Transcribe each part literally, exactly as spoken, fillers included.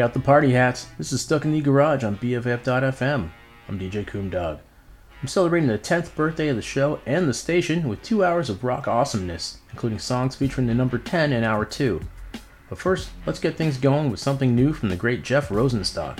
Check out the party hats. This is Stuck in the Garage on B F F dot F M. I'm D J Coomdog. I'm celebrating the tenth birthday of the show and the station with two hours of rock awesomeness, including songs featuring the number ten in hour two. But first, let's get things going with something new from the great Jeff Rosenstock.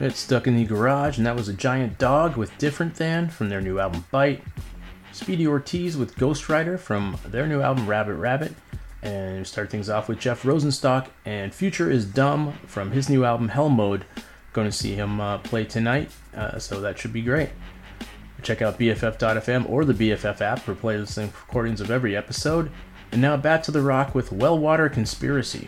It's Stuck in the Garage, and that was A Giant Dog with Different Than from their new album Bite. Speedy Ortiz with Ghostwriter from their new album Rabbit Rabbit. And start things off with Jeff Rosenstock and Future is Dumb from his new album Hellmode. Going to see him uh, play tonight, uh, so that should be great. Check out B F F dot F M or the B F F app for playlist and recordings of every episode. And now back to the rock with Wellwater Conspiracy.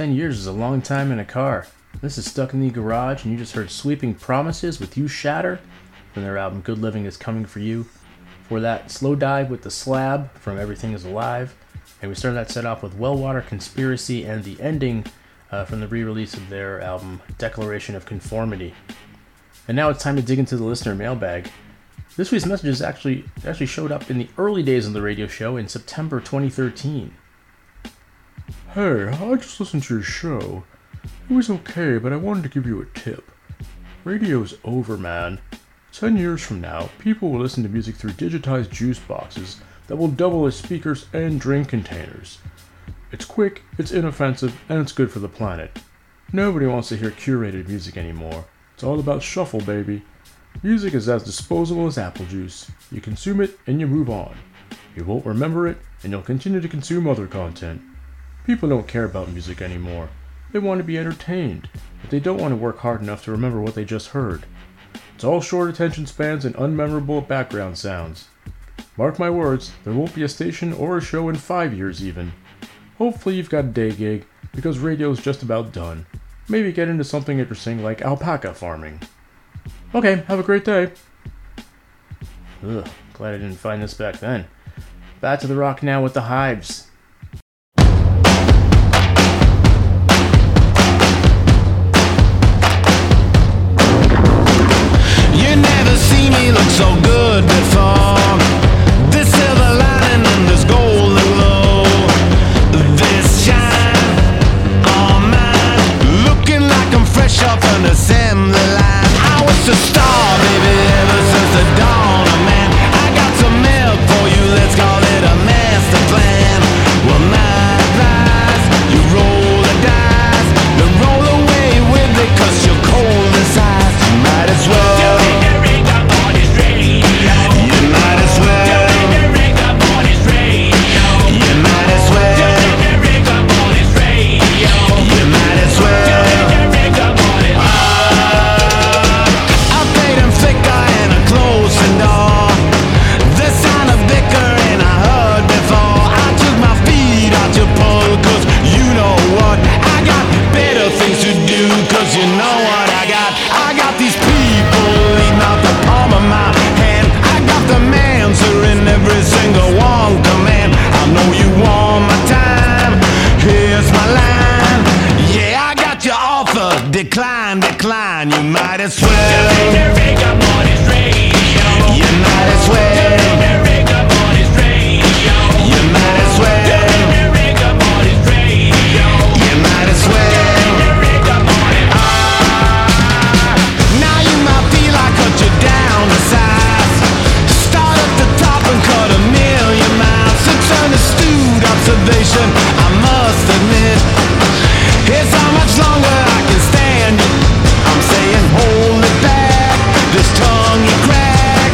ten years is a long time in a car. This is Stuck in the Garage, and you just heard Sweeping Promises with You Shatter from their album Good Living Is Coming For You. For that, Slow Dive with The Slab from Everything Is Alive. And we started that set off with Wellwater Conspiracy and the ending uh, from the re-release of their album Declaration of Conformity. And now it's time to dig into the listener mailbag. This week's messages actually actually showed up in the early days of the radio show in September twenty thirteen. Hey, I just listened to your show. It was okay, but I wanted to give you a tip. Radio's over, man. Ten years from now, people will listen to music through digitized juice boxes that will double as speakers and drink containers. It's quick, it's inoffensive, and it's good for the planet. Nobody wants to hear curated music anymore. It's all about shuffle, baby. Music is as disposable as apple juice. You consume it, and you move on. You won't remember it, and you'll continue to consume other content. People don't care about music anymore. They want to be entertained, but they don't want to work hard enough to remember what they just heard. It's all short attention spans and unmemorable background sounds. Mark my words, there won't be a station or a show in five years even. Hopefully you've got a day gig, because radio's just about done. Maybe get into something interesting like alpaca farming. Okay, have a great day. Ugh, glad I didn't find this back then. Back to the rock now with the Hives. You never see me look so good before. This silver lining and this golden glow, this shine, all mine. Looking like I'm fresh off an assembly line. I was a star, baby, ever since the dawn of man. I got some milk for you, let's call it a master plan. Well, my rise, you roll the dice, then roll away with it, cause you're cold as ice. You might as well. Decline, decline, you might as well. Doing the Rigor Mortis Radio. You might as well. Doing the Rigor Mortis Radio. You might as well. Doing the Rigor Mortis Radio. You might as well. Doing the Rigor Mortis Radio. Ah, now you might feel I cut you down to size. Start at the top and cut a million miles. It's an astute observation, I must admit. Here's how much longer I can stand. I'm saying hold it back, this tongue you crack.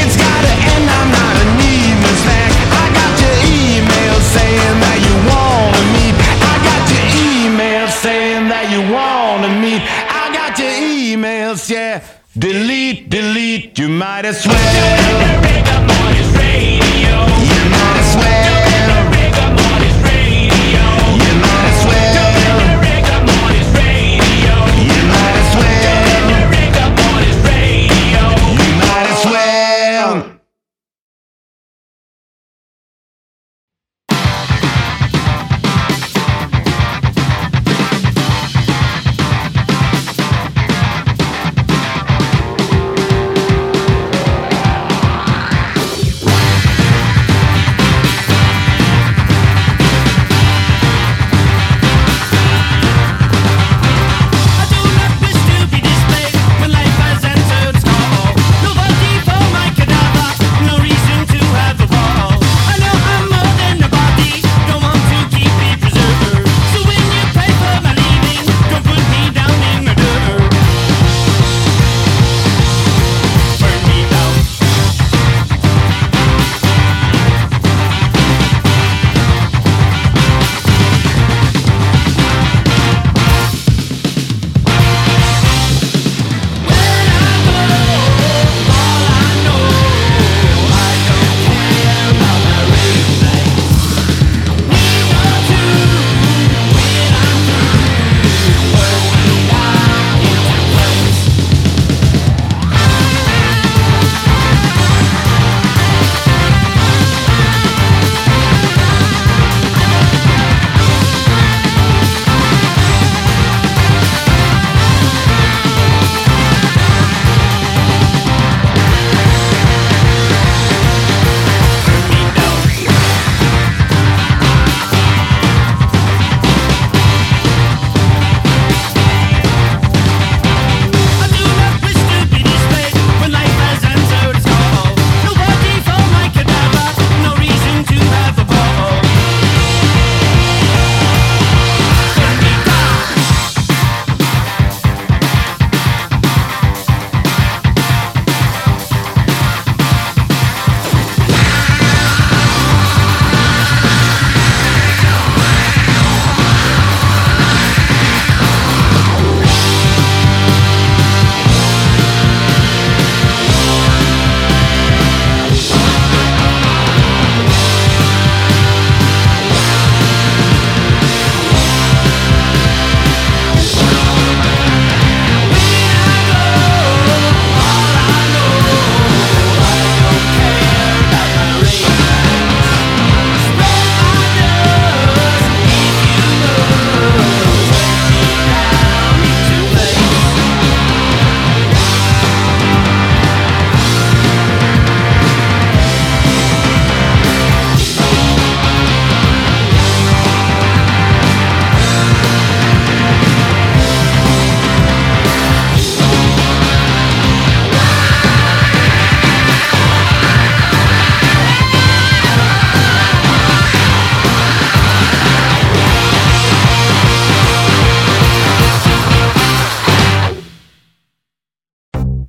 It's gotta end, I'm not an evening snack. I got your email saying that you wanna meet. I got your email saying that you wanna meet. I got your emails, yeah. Delete, delete, you might as well. Doing the Rigor Mortis Radio. You might as well. Doing the Rigor Mortis Radio. You might as well.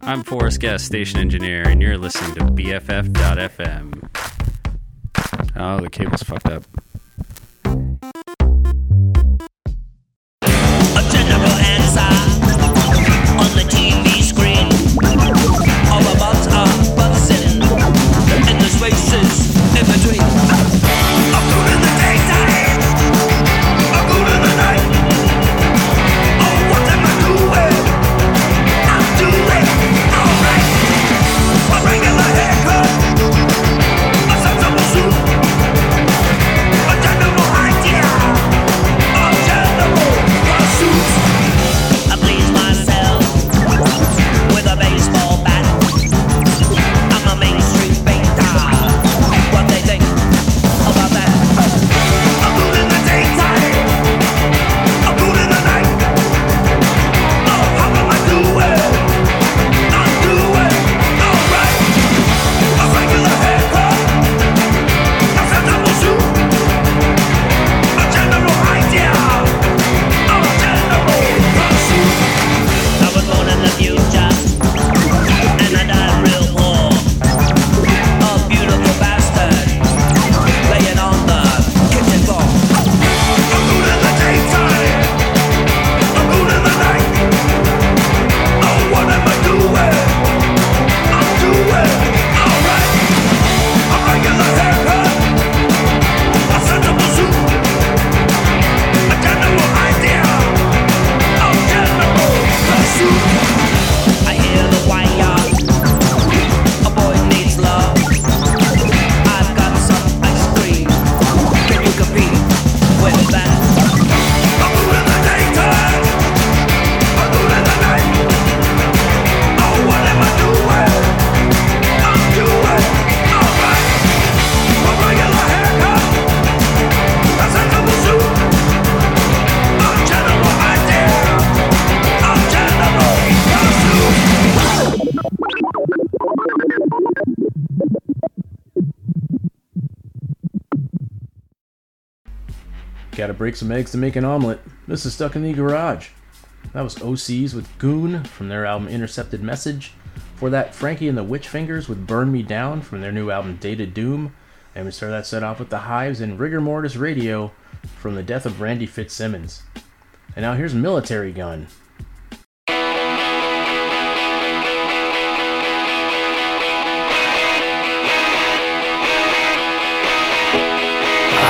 I'm Forrest Guest, station engineer, and you're listening to B F F dot F M. Oh, the cable's fucked up. A general answer on the T V screen of a box of buzzing and the spaces in between. Gotta break some eggs to make an omelet. This is Stuck in the Garage. That was O C S with Goon from their album Intercepted Message. Before that, Frankie and the Witch Fingers with Burn Me Down from their new album Dated Doom. And we started that set off with The Hives and Rigor Mortis Radio from The Death of Randy Fitzsimmons. And now here's Military Gun.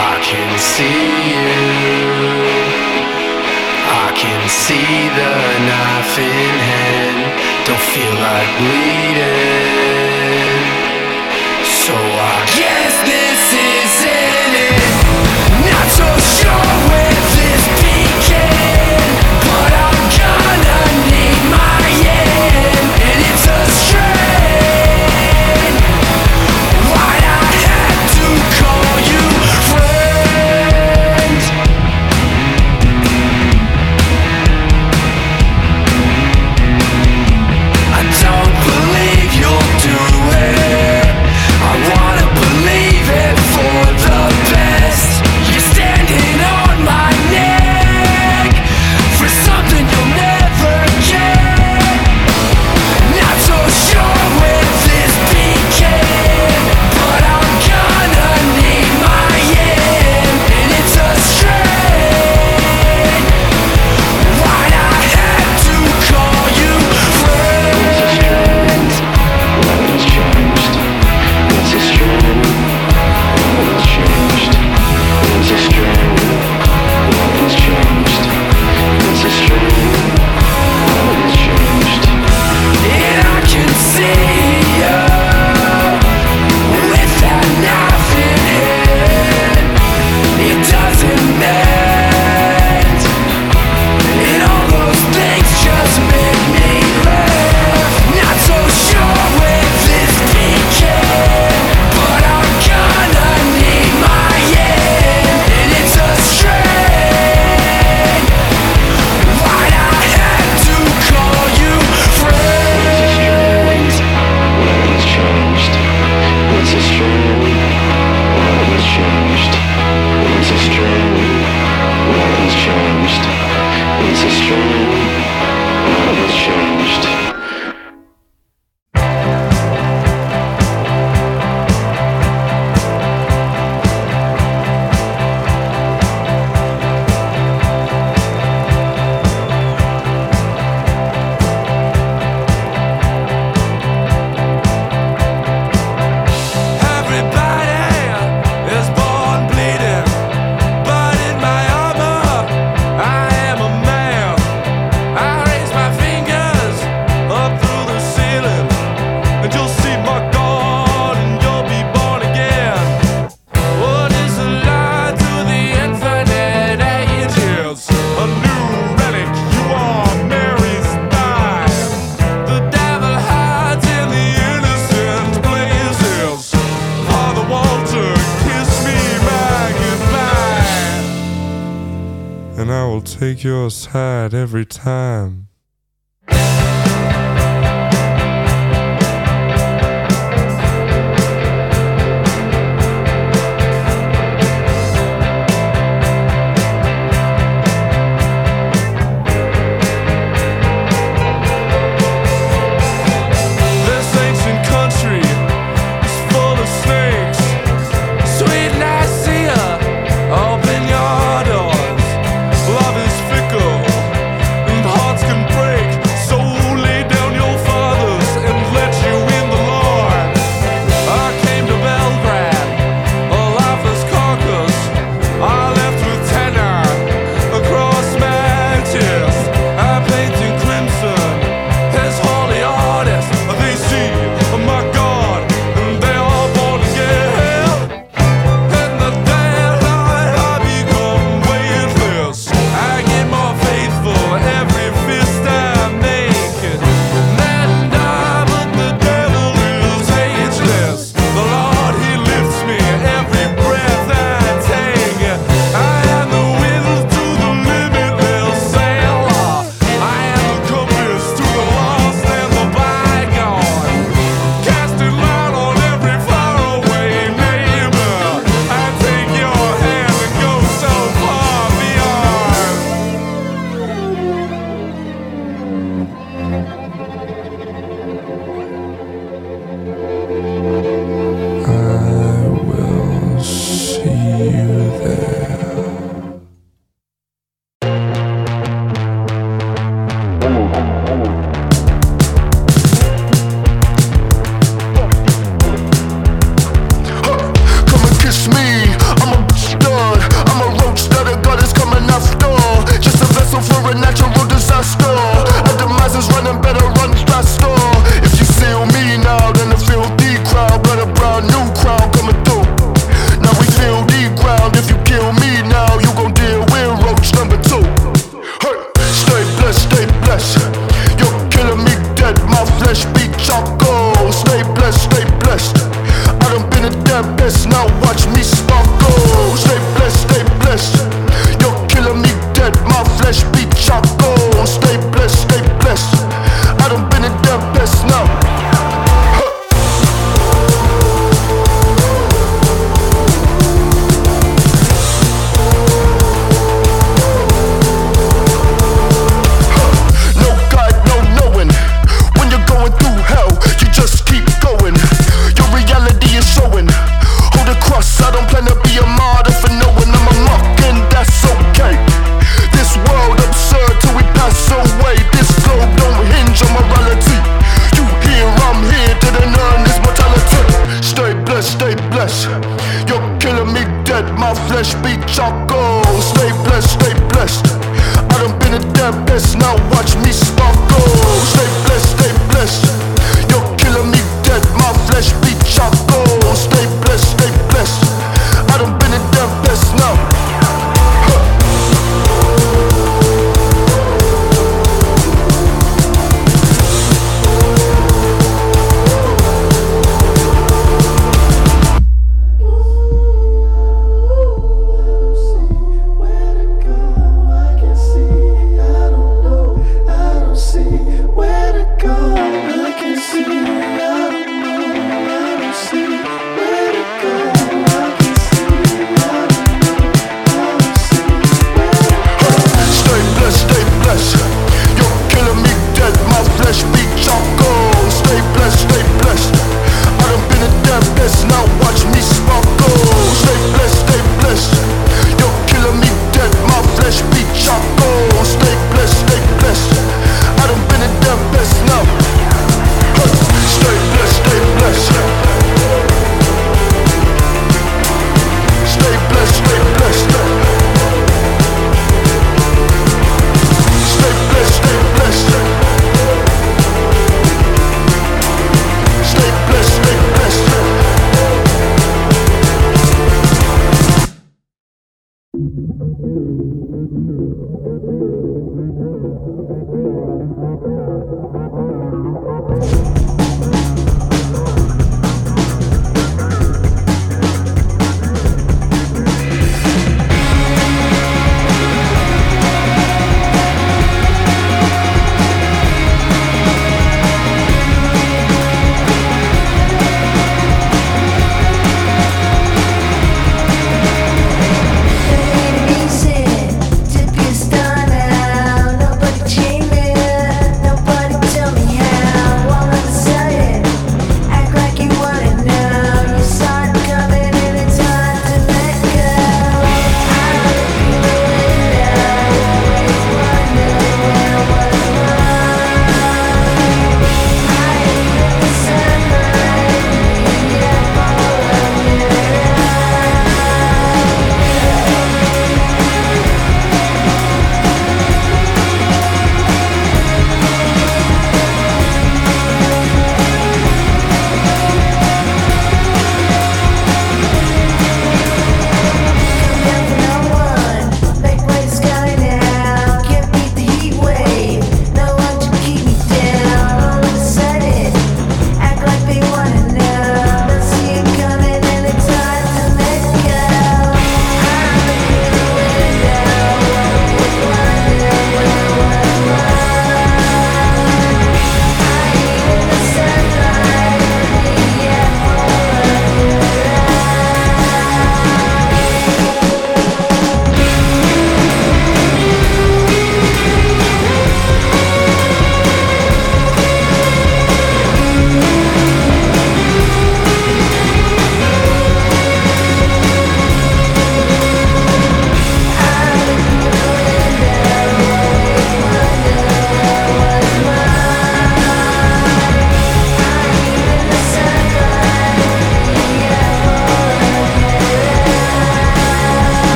I can see you, I can see the knife in hand. Don't feel like bleeding, so I guess this isn't it. Not so sure where this began, but I'm gonna need my end. And it's a strain, why'd I have to call you friend? take your side every time.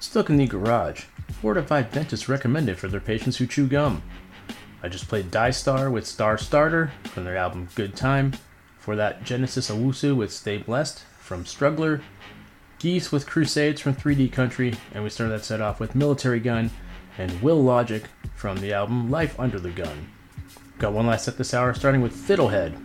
Stuck in the Garage, four to five dentists recommended for their patients who chew gum. I just played Die Star with Star Starter from their album Good Time. For that, Genesis Owusu with Stay Blessed from Struggler, Geese with Crusades from three D Country, and we started that set off with Military Gun and Will Logic from the album Life Under the Gun. Got one last set this hour, starting with Fiddlehead.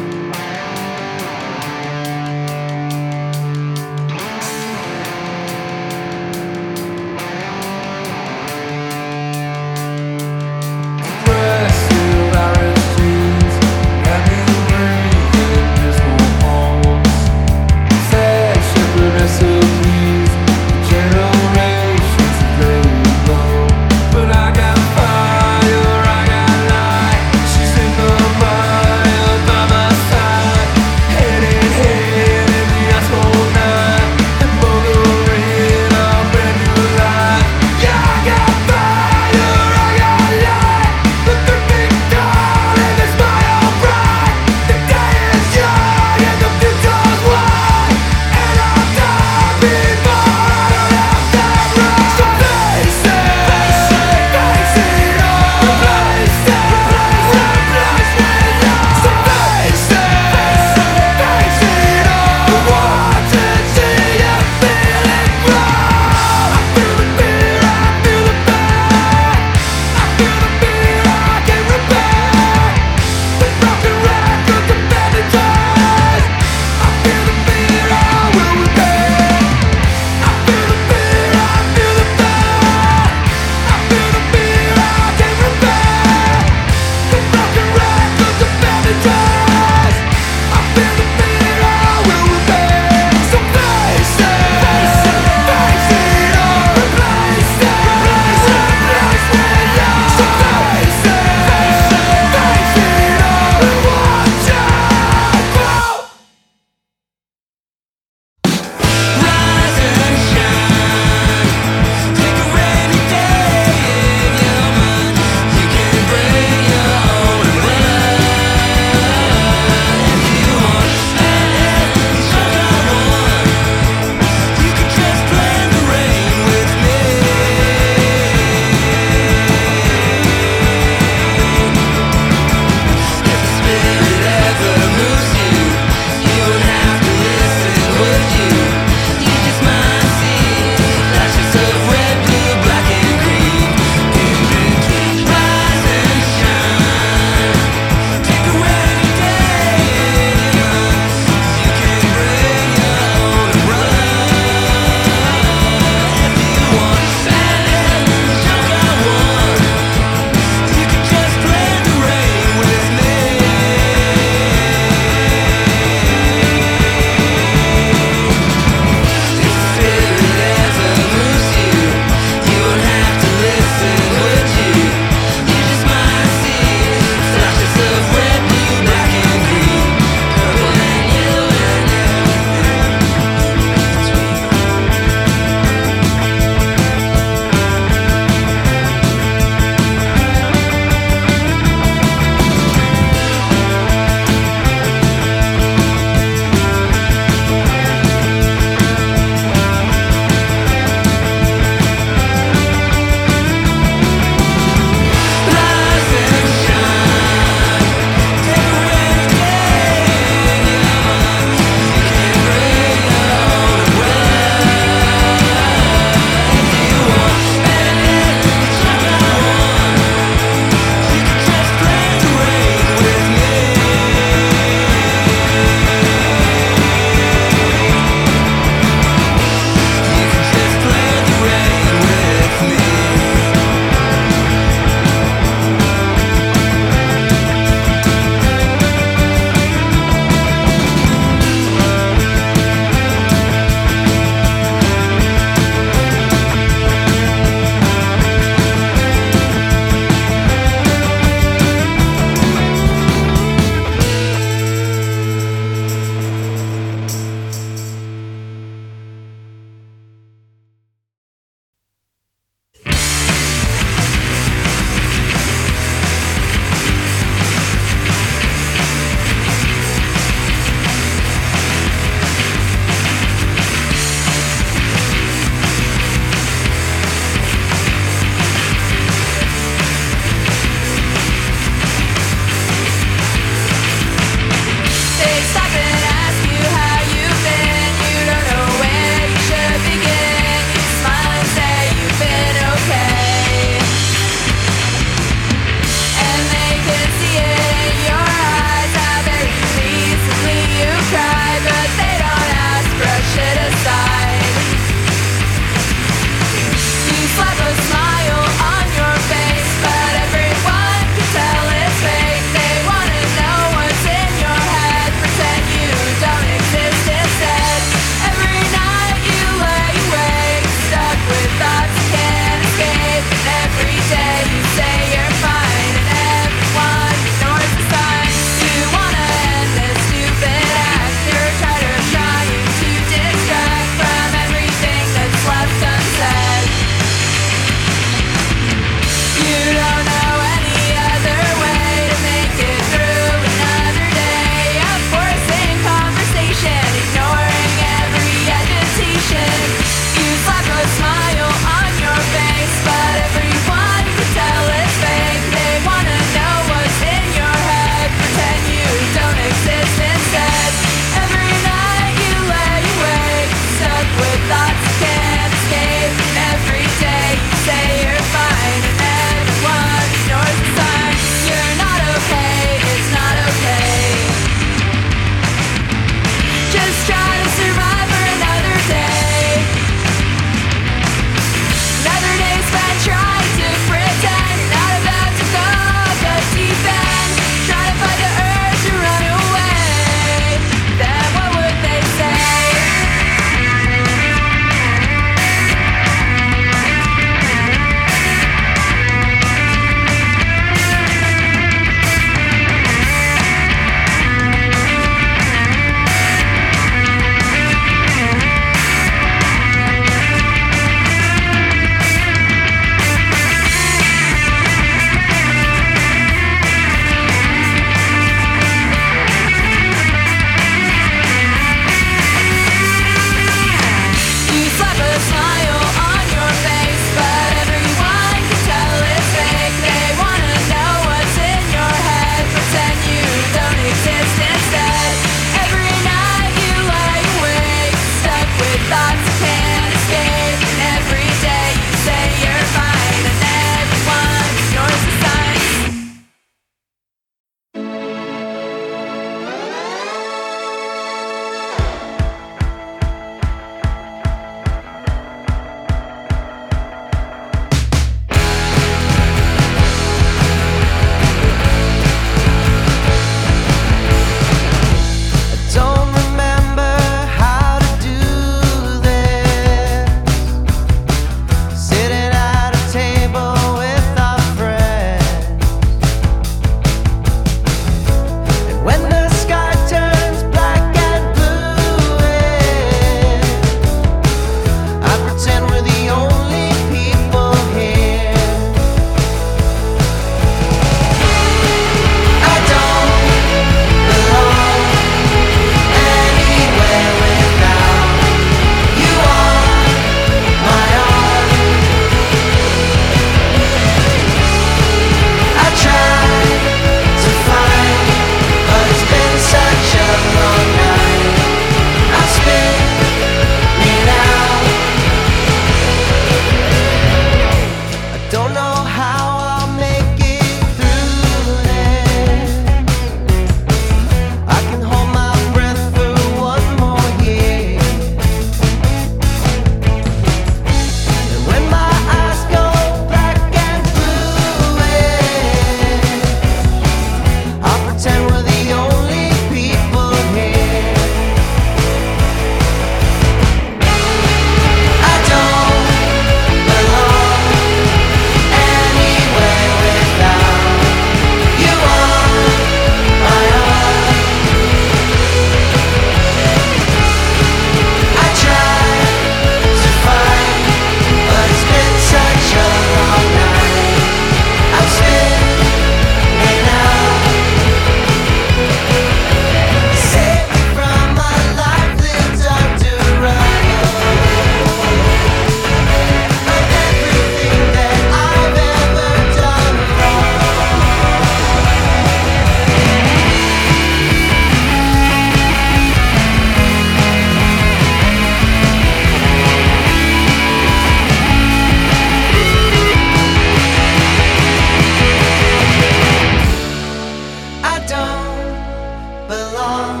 I don't belong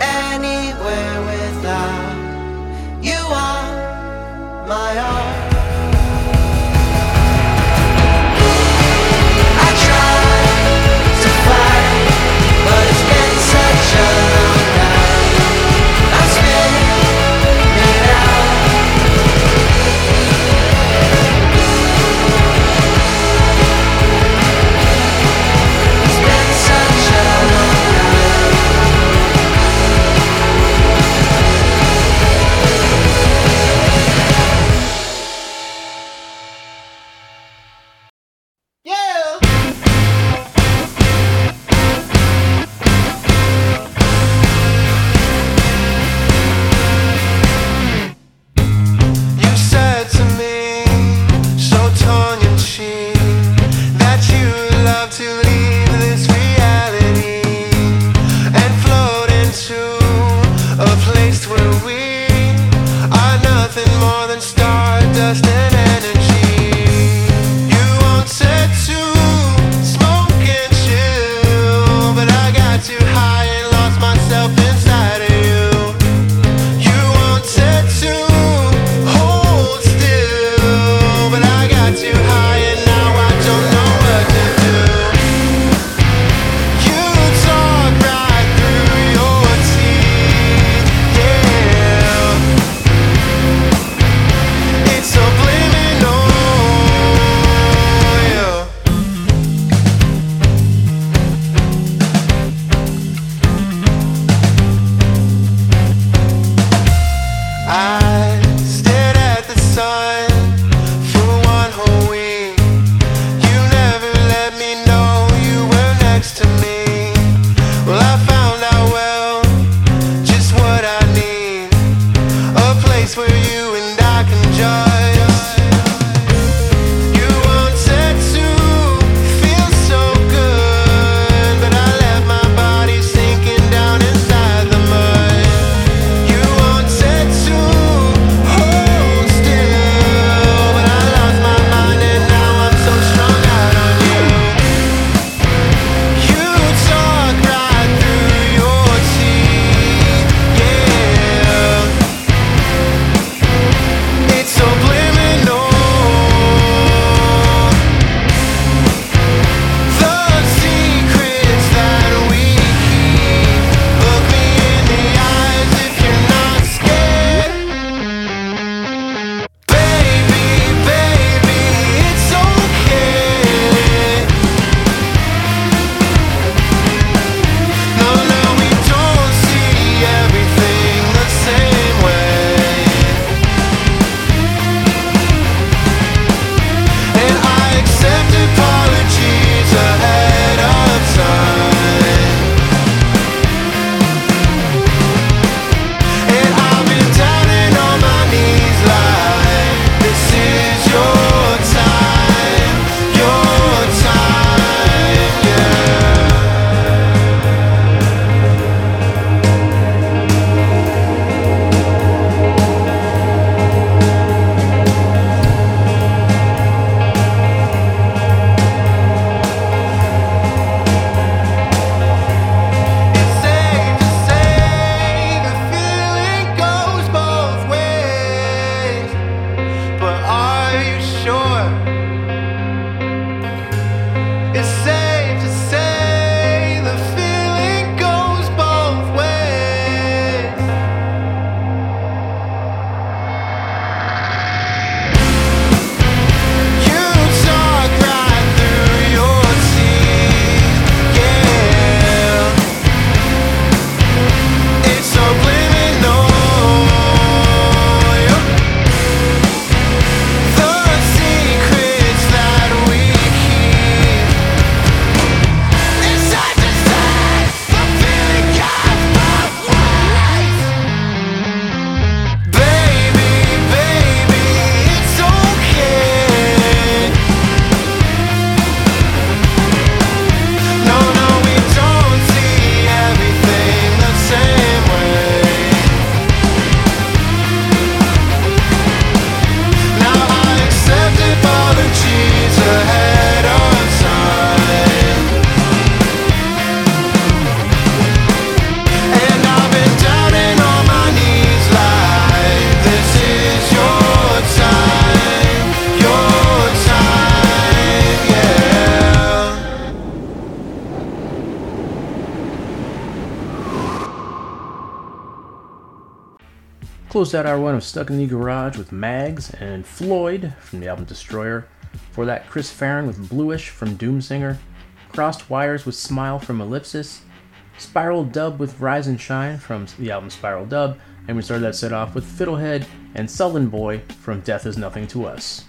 anywhere without you on my own. I tried to fight, but it's been such a long night. I've spent it out. It's been such a long night. Closed out our run of Stuck in the Garage with Mags and Floyd from the album Destroyer. Before that, Chris Farren with Bluish from Doomsinger. Crossed Wires with Smile from Ellipsis. Spiral Dub with Rise and Shine from the album Spiral Dub. And we started that set off with Fiddlehead and Sullen Boy from Death Is Nothing to Us.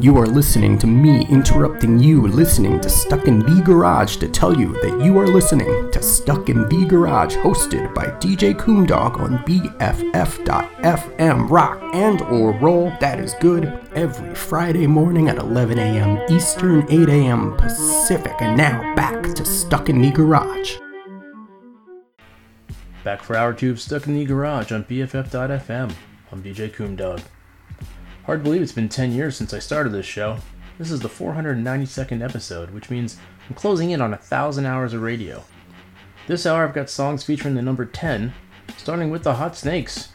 You are listening to me interrupting you listening to Stuck in the Garage to tell you that you are listening to Stuck in the Garage, hosted by D J Coomdog on B F F dot F M. Rock and or roll, that is good, every Friday morning at eleven a.m. Eastern, eight a.m. Pacific. And now back to Stuck in the Garage. Back for hour two of Stuck in the Garage on B F F dot F M. I'm D J Coomdog. Hard to believe it's been ten years since I started this show. This is the four hundred ninety-second episode, which means I'm closing in on one thousand hours of radio. This hour I've got songs featuring the number ten, starting with the Hot Snakes.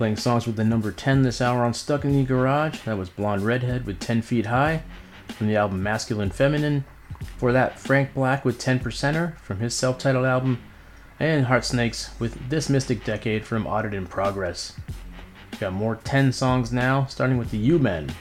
Playing songs with the number ten this hour on Stuck in the Garage. That was Blonde Redhead with ten feet high from the album Masculine Feminine. For that, Frank Black with ten percenter from his self-titled album, and Heartsnakes with This Mystic Decade from Audit in Progress. We've got more ten songs now, starting with the U-Men.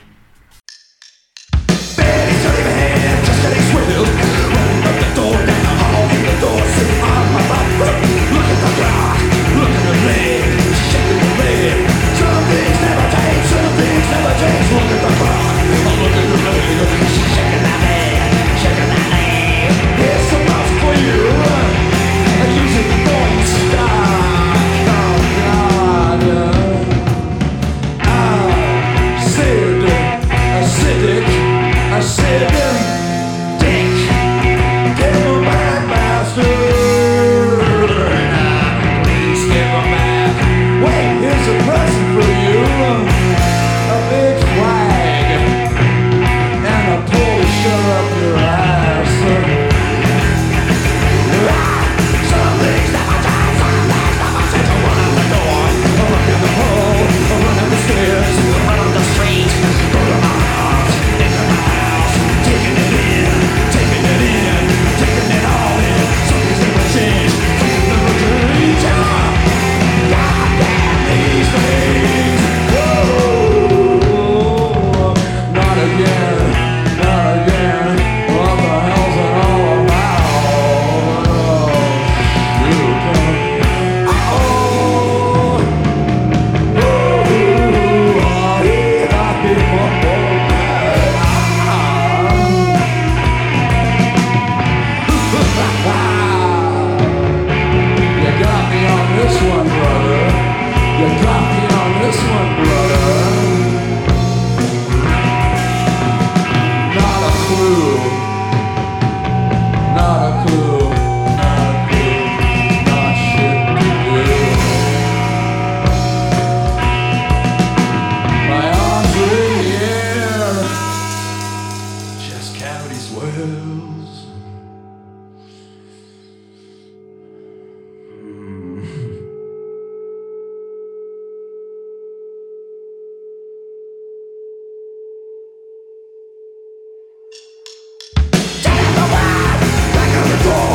Go!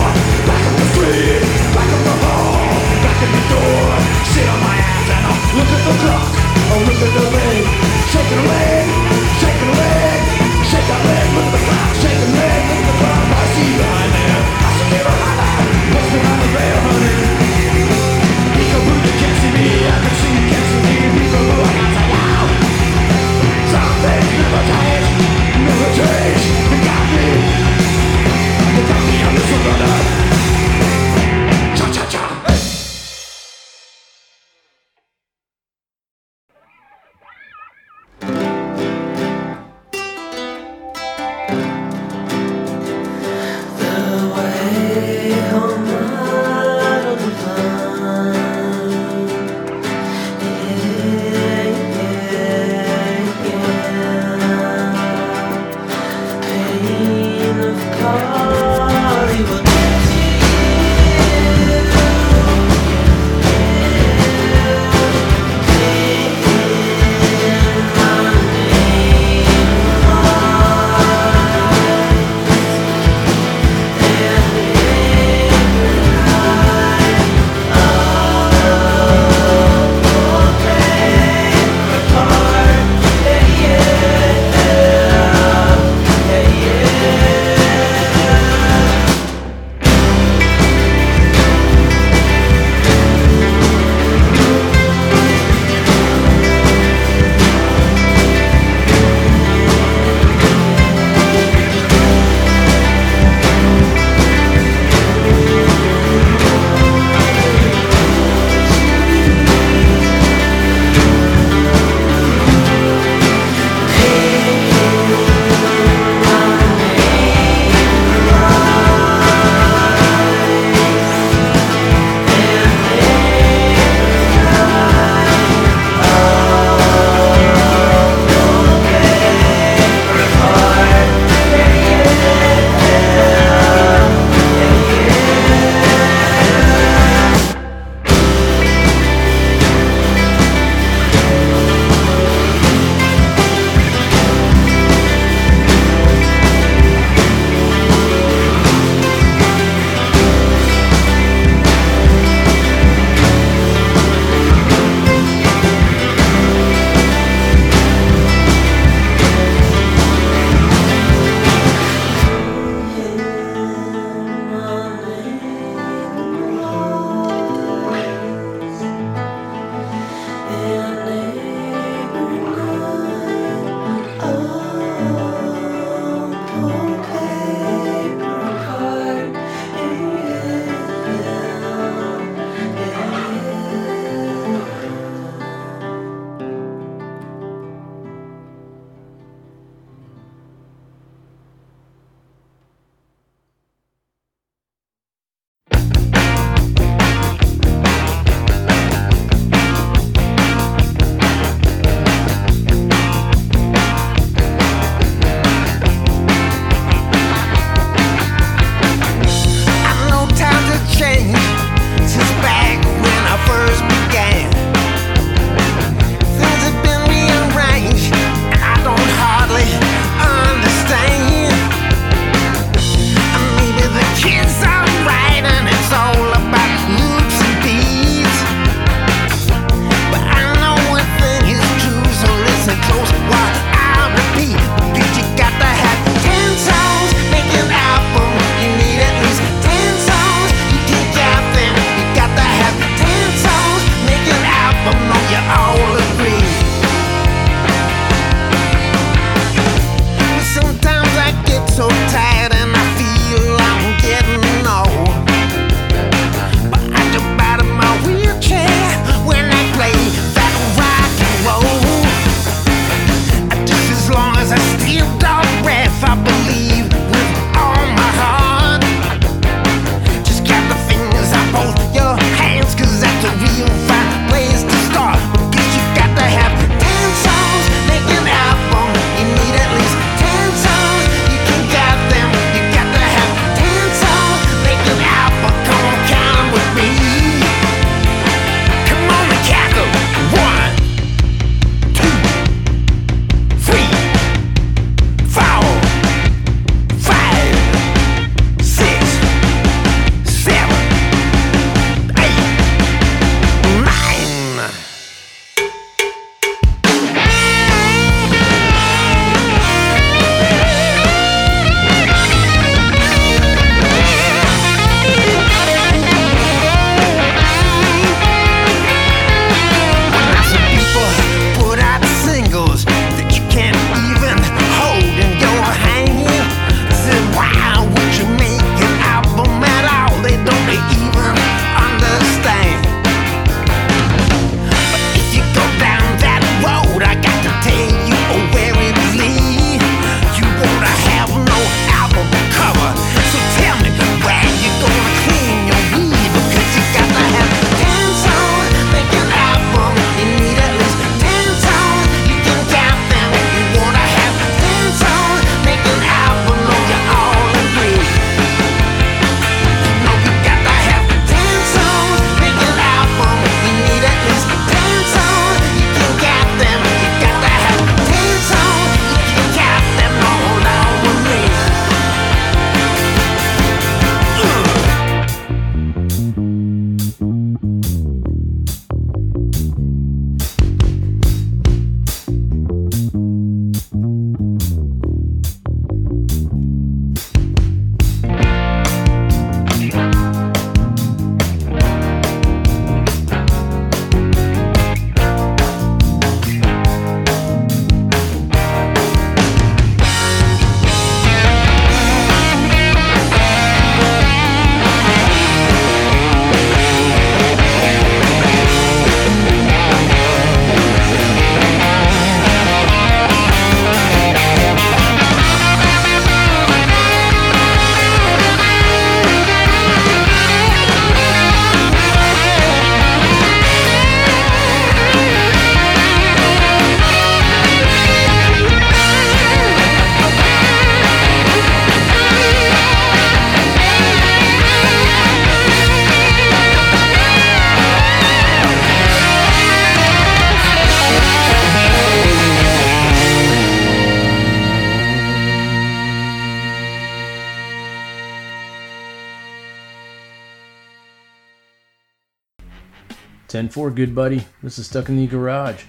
ten four, good buddy. This is Stuck in the Garage.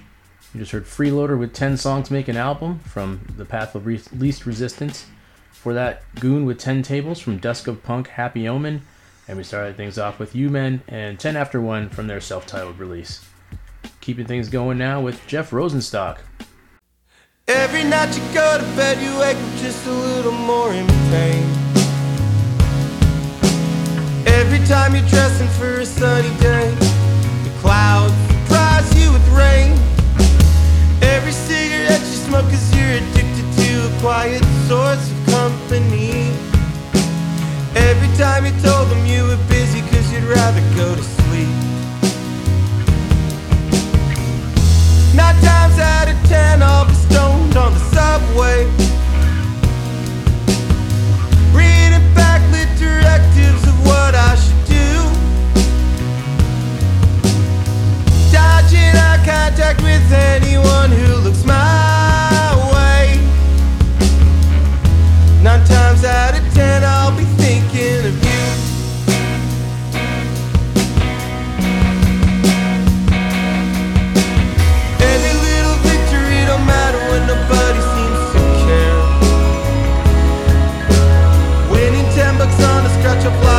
You just heard Freeloader with ten songs Make an Album from The Path of Re- Least Resistance. For that, Goon with ten tables from Dusk of Punk, Happy Omen. And we started things off with U-Men and ten after one from their self-titled release. Keeping things going now with Jeff Rosenstock. Every night you go to bed, you wake up just a little more in pain. Every time you're dressing for a sunny day, the clouds surprise you with rain. Every cigarette you smoke is you're addicted to a quiet source of company. Every time you told them you were busy cause you'd rather go to sleep. Nine times out of ten I'll be stoned on the subway, reading backlit directives of what I should do, dodging eye contact with anyone who looks my way. Nine times out of ten I'll be thinking of you. Every little victory don't matter when nobody seems to care. Winning ten bucks on a scratch-up.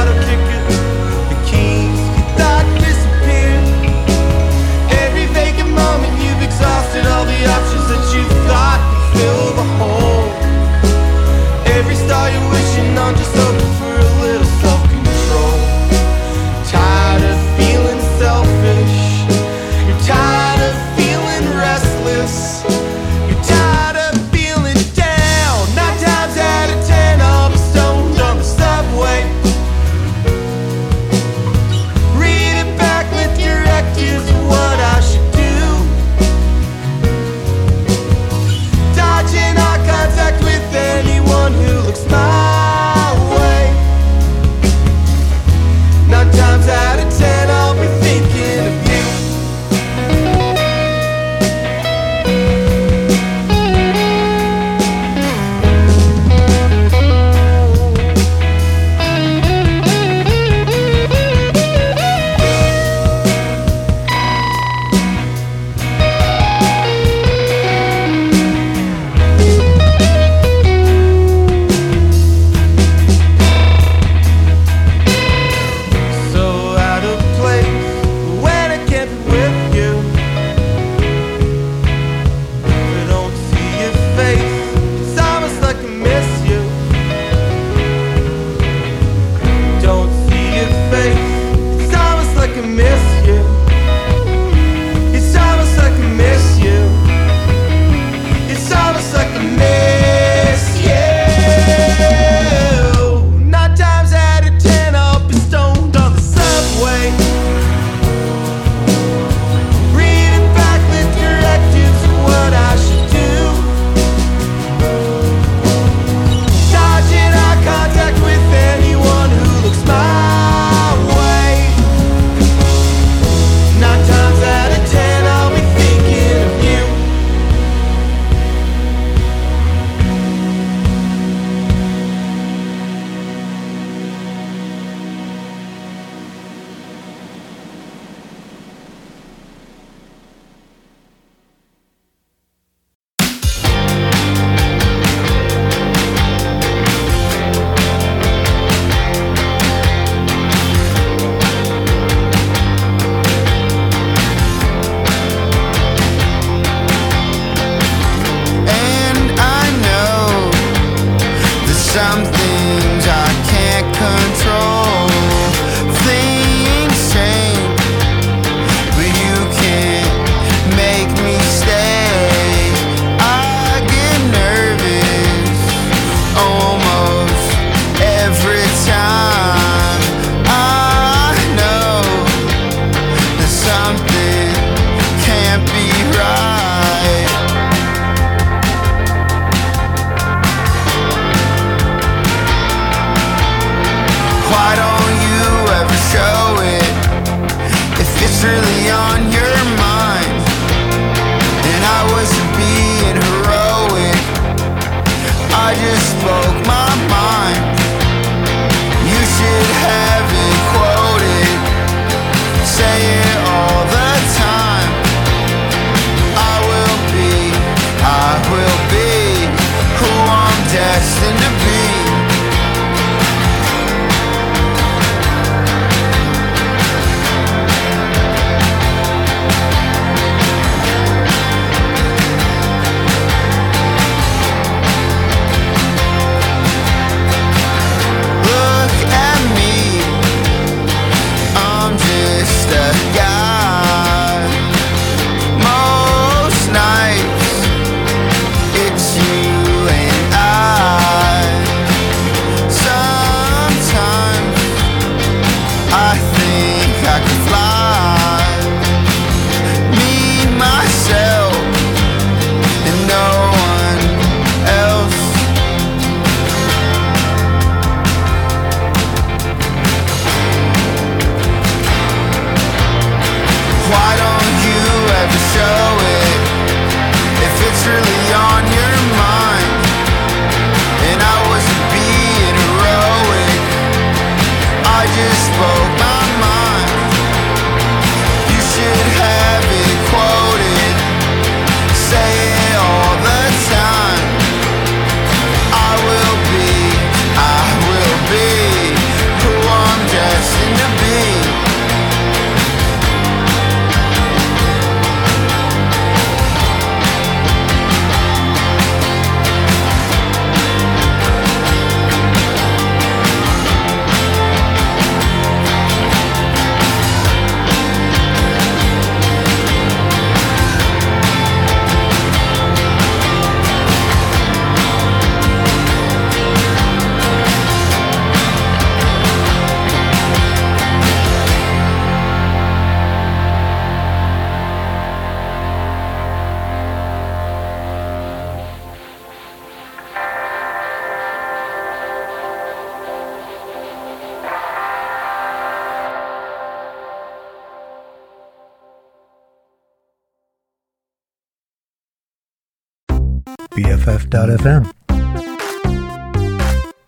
B F F dot F M.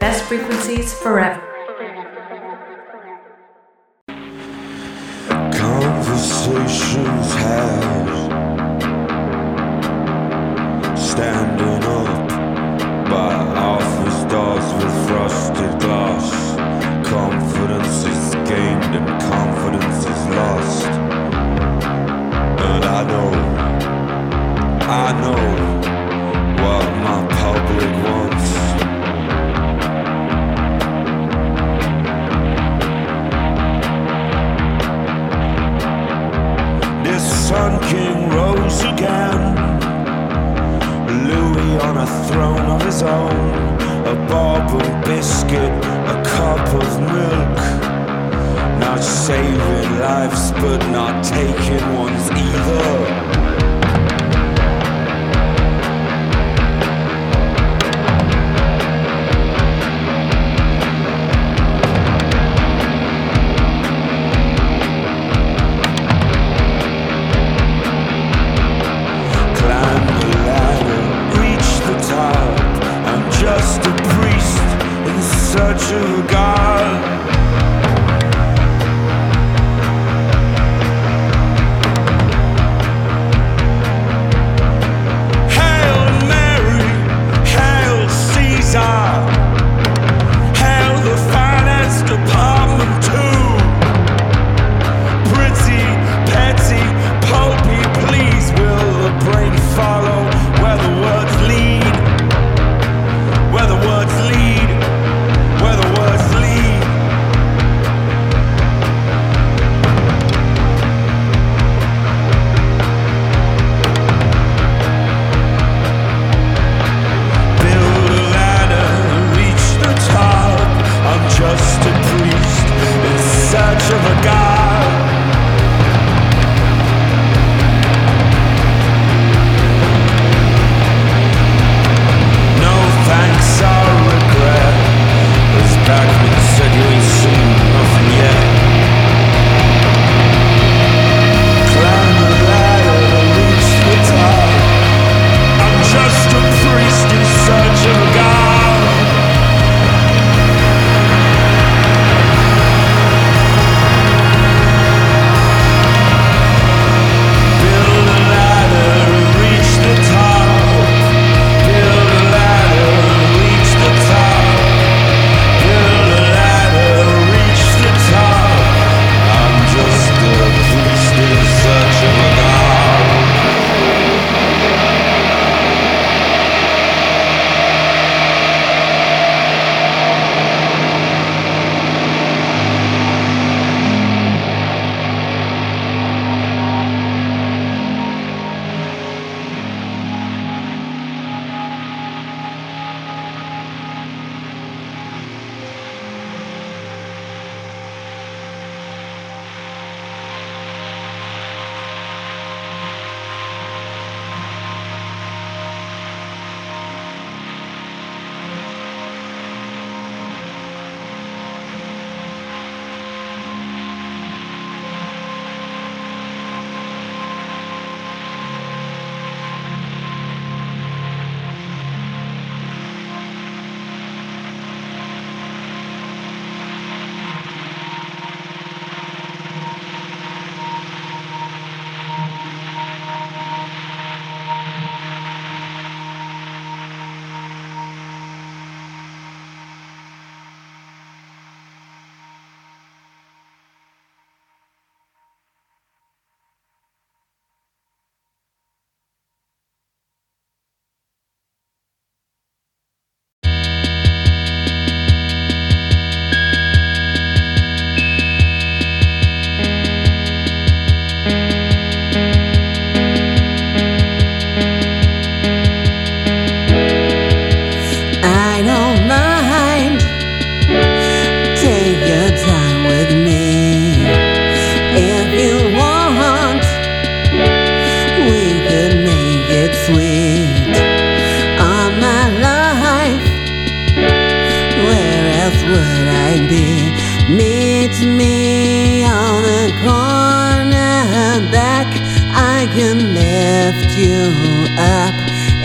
Best frequencies forever. Conversations had, standing up by office doors with frosted glass. Confidence is gained and confidence is lost. And I know, I know what my public wants. This Sun King rose again, Louis on a throne of his own. A barbel biscuit, a cup of milk. Not saving lives, but not taking ones either.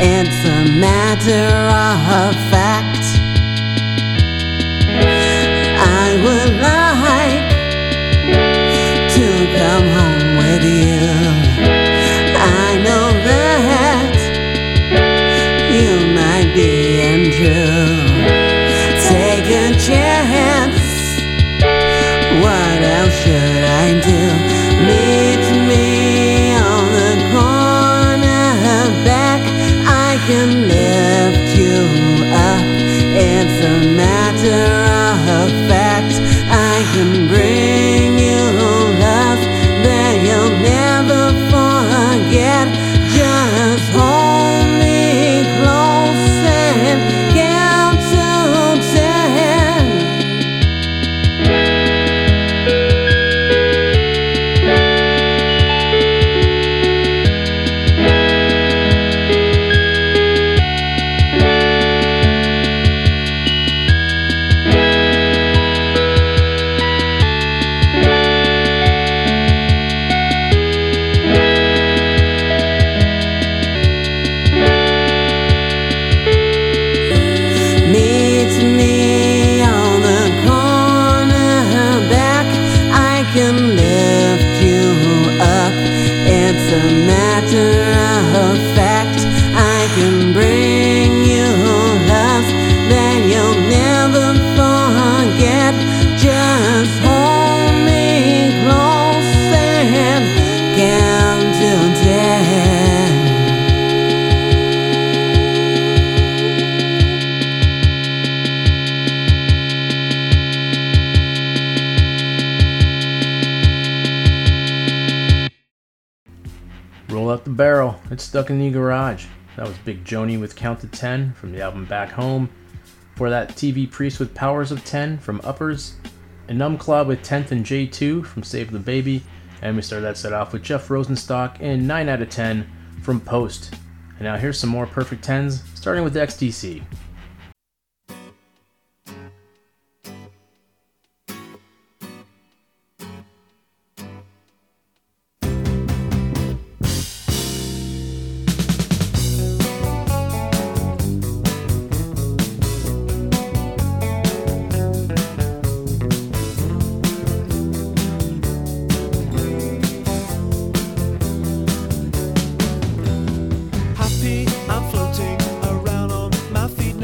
it's a matter of fact. I would like to come home with you. I know that you might be untrue. Take a chance, what else should I do? Meet me and lift you up. It's a matter of fact. I can bring you love that you'll never forget. Just hold me close and count to ten. Barrel, it's stuck in the garage. That was Big Joni with Count to ten from the album Back Home. For that, T V Priest with Powers of ten from Uppers, and Numbclaw with tenth and J two from Save the Baby, and we started that set off with Jeff Rosenstock and nine out of ten from Post. And now here's some more perfect tens, starting with X T C. I'm floating around on my feet.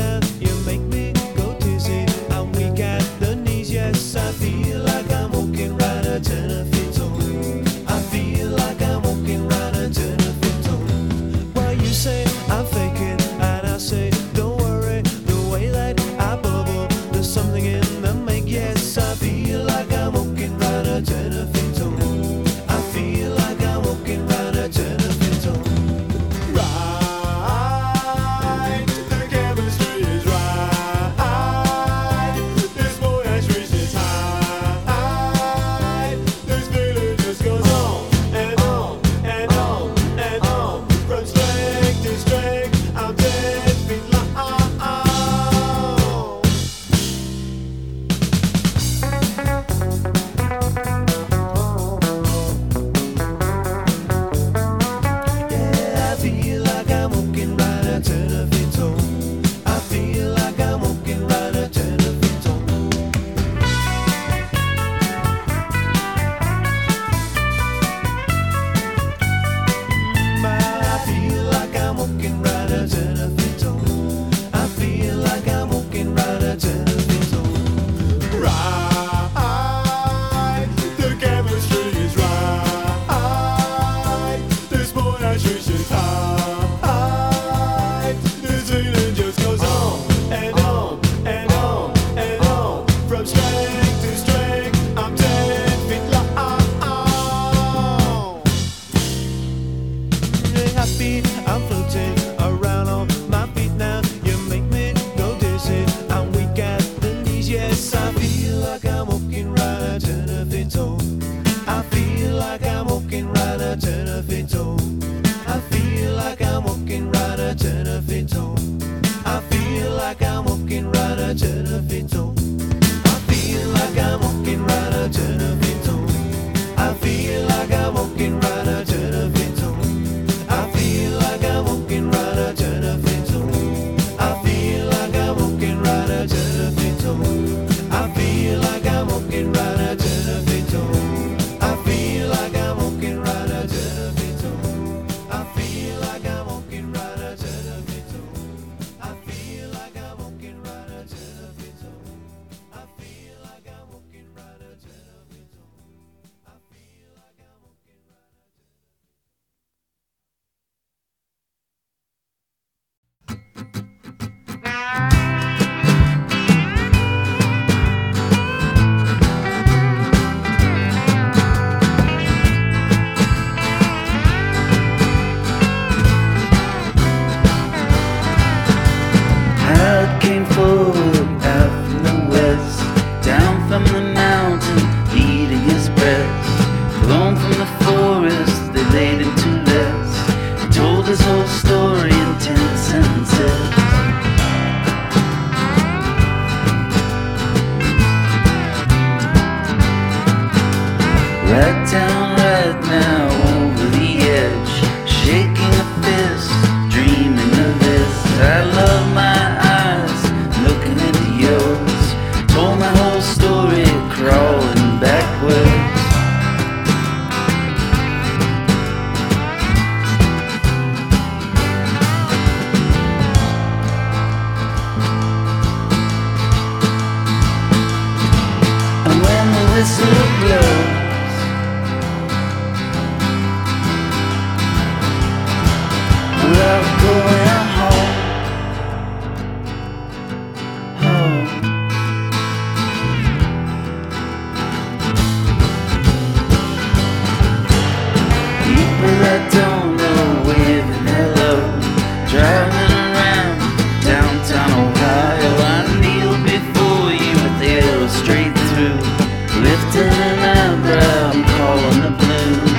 lifting an eyebrow, I'm calling the blues.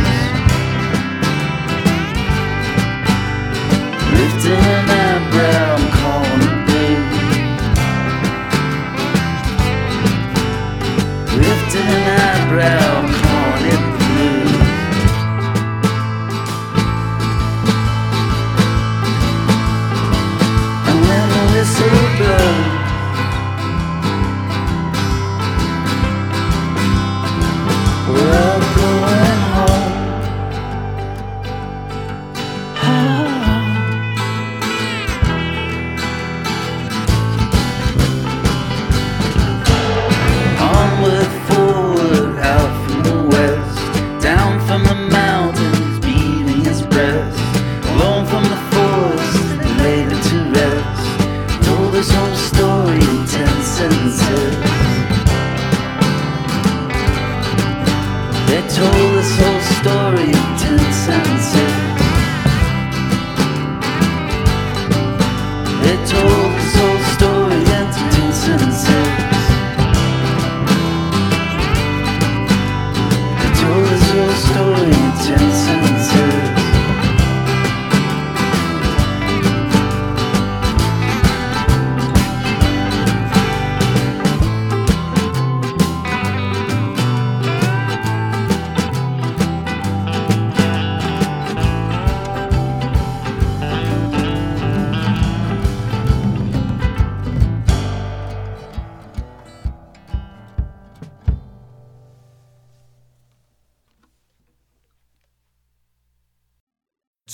Lifting an eyebrow, I'm calling the blues. Lifting an eyebrow, I'm calling it blues. And when the whistle blows,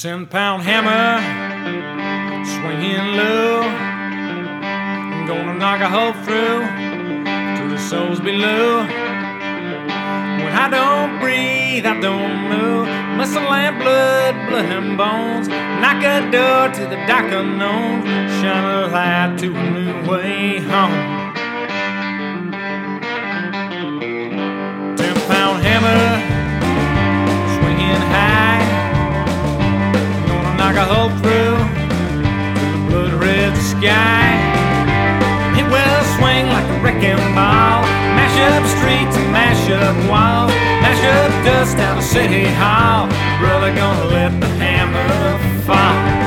ten pound hammer, swinging low. I'm gonna knock a hole through to the souls below. When I don't breathe, I don't move. Muscle and blood, blood and bones. Knock a door to the dark unknown. Shine a light to a new way home. ten pound hammer, swinging high. Knock a hole through the blood red sky. It will swing like a wrecking ball. Mash up streets and mash up walls. Mash up dust out of City Hall. Brother gonna let the hammer fall.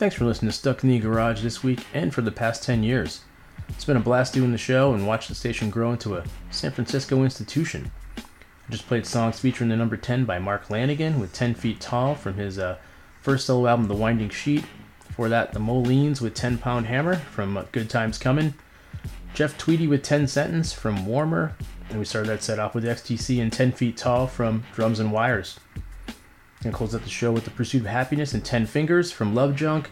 Thanks for listening to Stuck in the Garage this week and for the past ten years. It's been a blast doing the show and watch the station grow into a San Francisco institution. I just played songs featuring the number ten by Mark Lanigan with ten feet tall from his uh, first solo album, The Winding Sheet. Before that, The Moleens with ten pound hammer from uh, Good Times Coming. Jeff Tweedy with ten sentence from Warmer. And we started that set off with X T C and ten feet tall from Drums and Wires. And close up the show with The Pursuit of Happiness and ten fingers from Love Junk.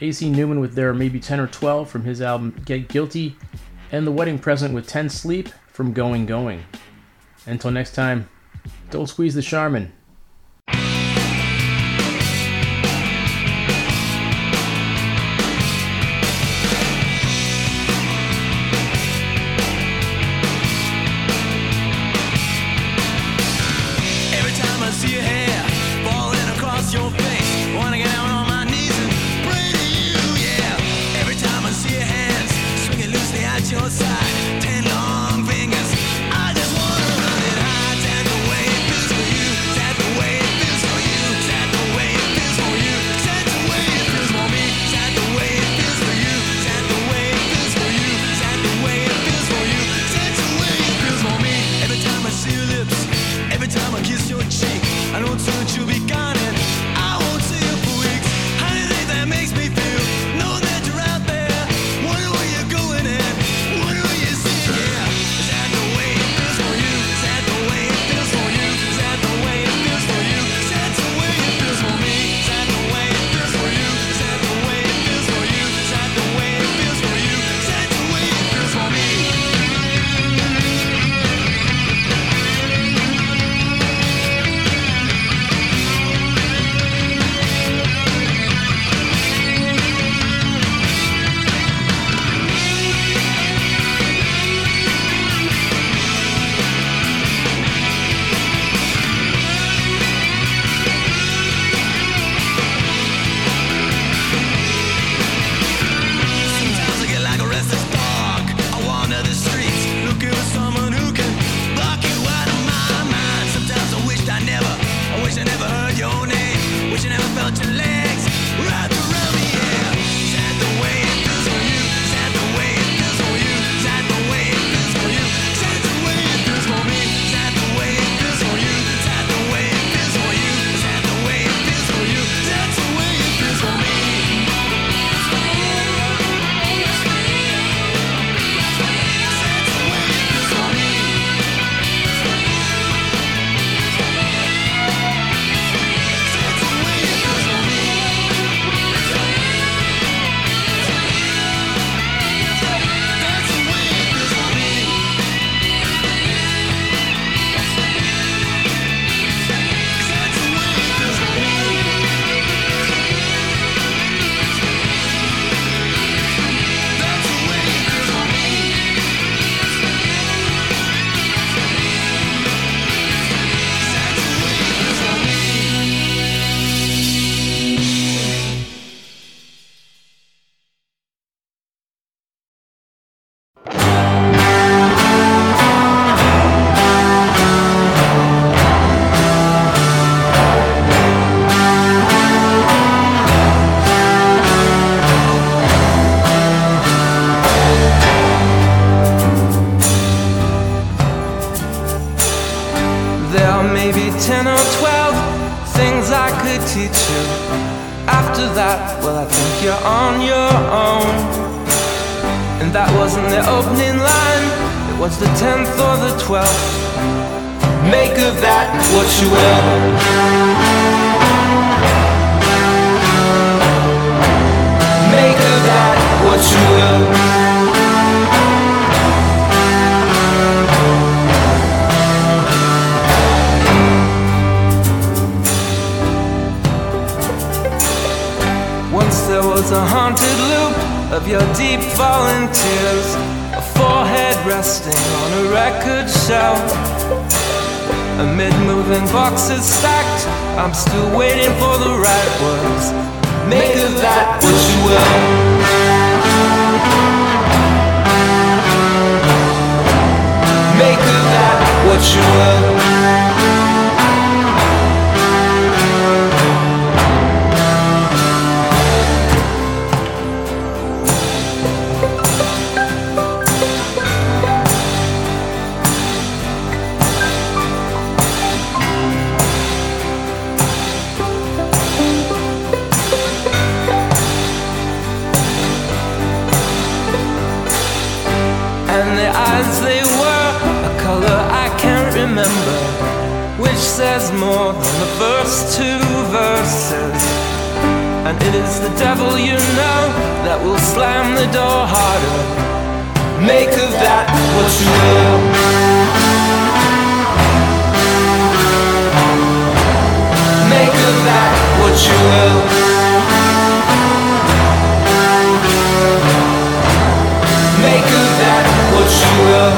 A C Newman with There Are Maybe ten or twelve from his album Get Guilty. And The Wedding Present with ten sleep from Going Going. Until next time, don't squeeze the Charmin. silence they were, a color I can't remember, which says more than the first two verses. And it is the devil you know that will slam the door harder. Make of that what you will. Make of that what you will. Make of that what you will.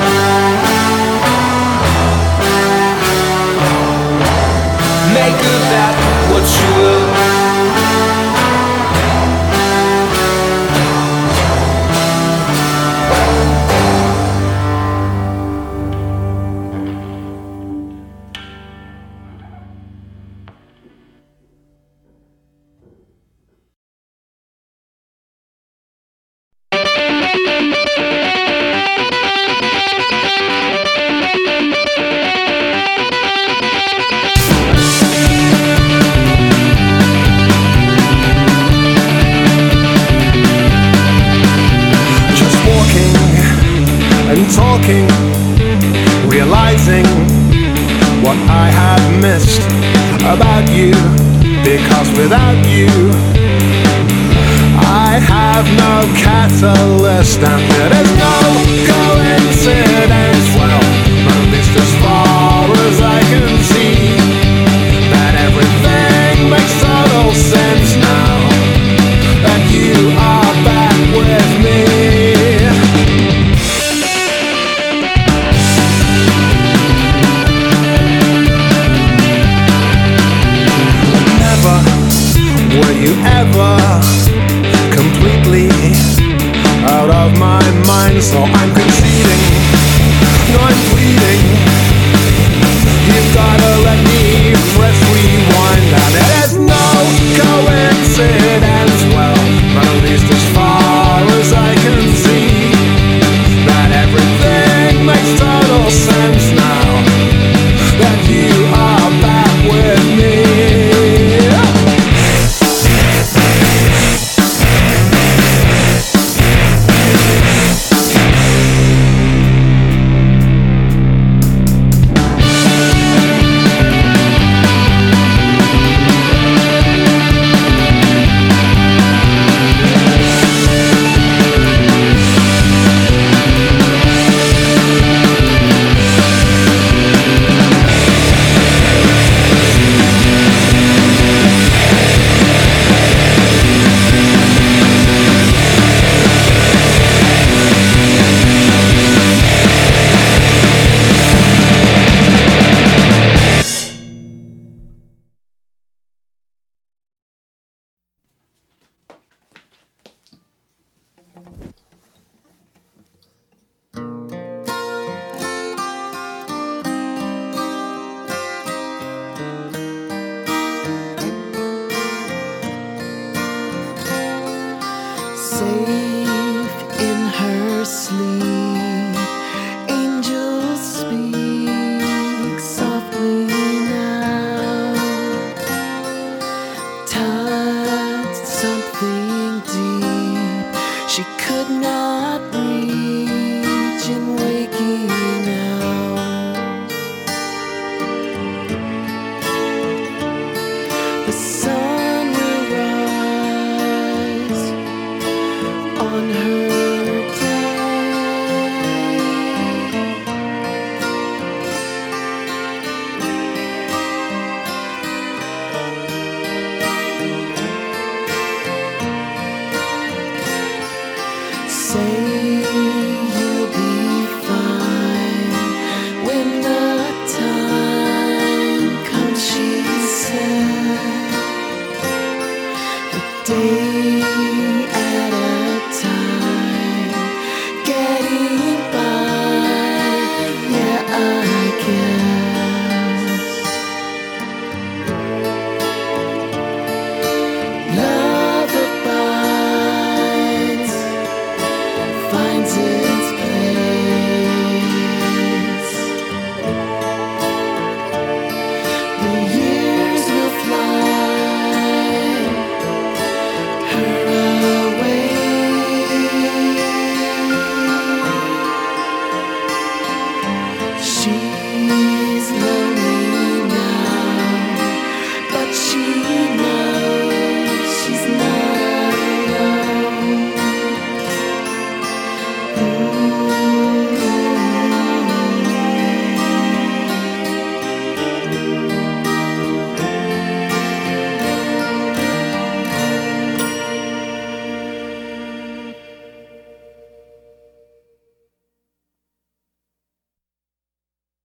Make of that what you will. Gotta let me press rewind, and there's no coincidence.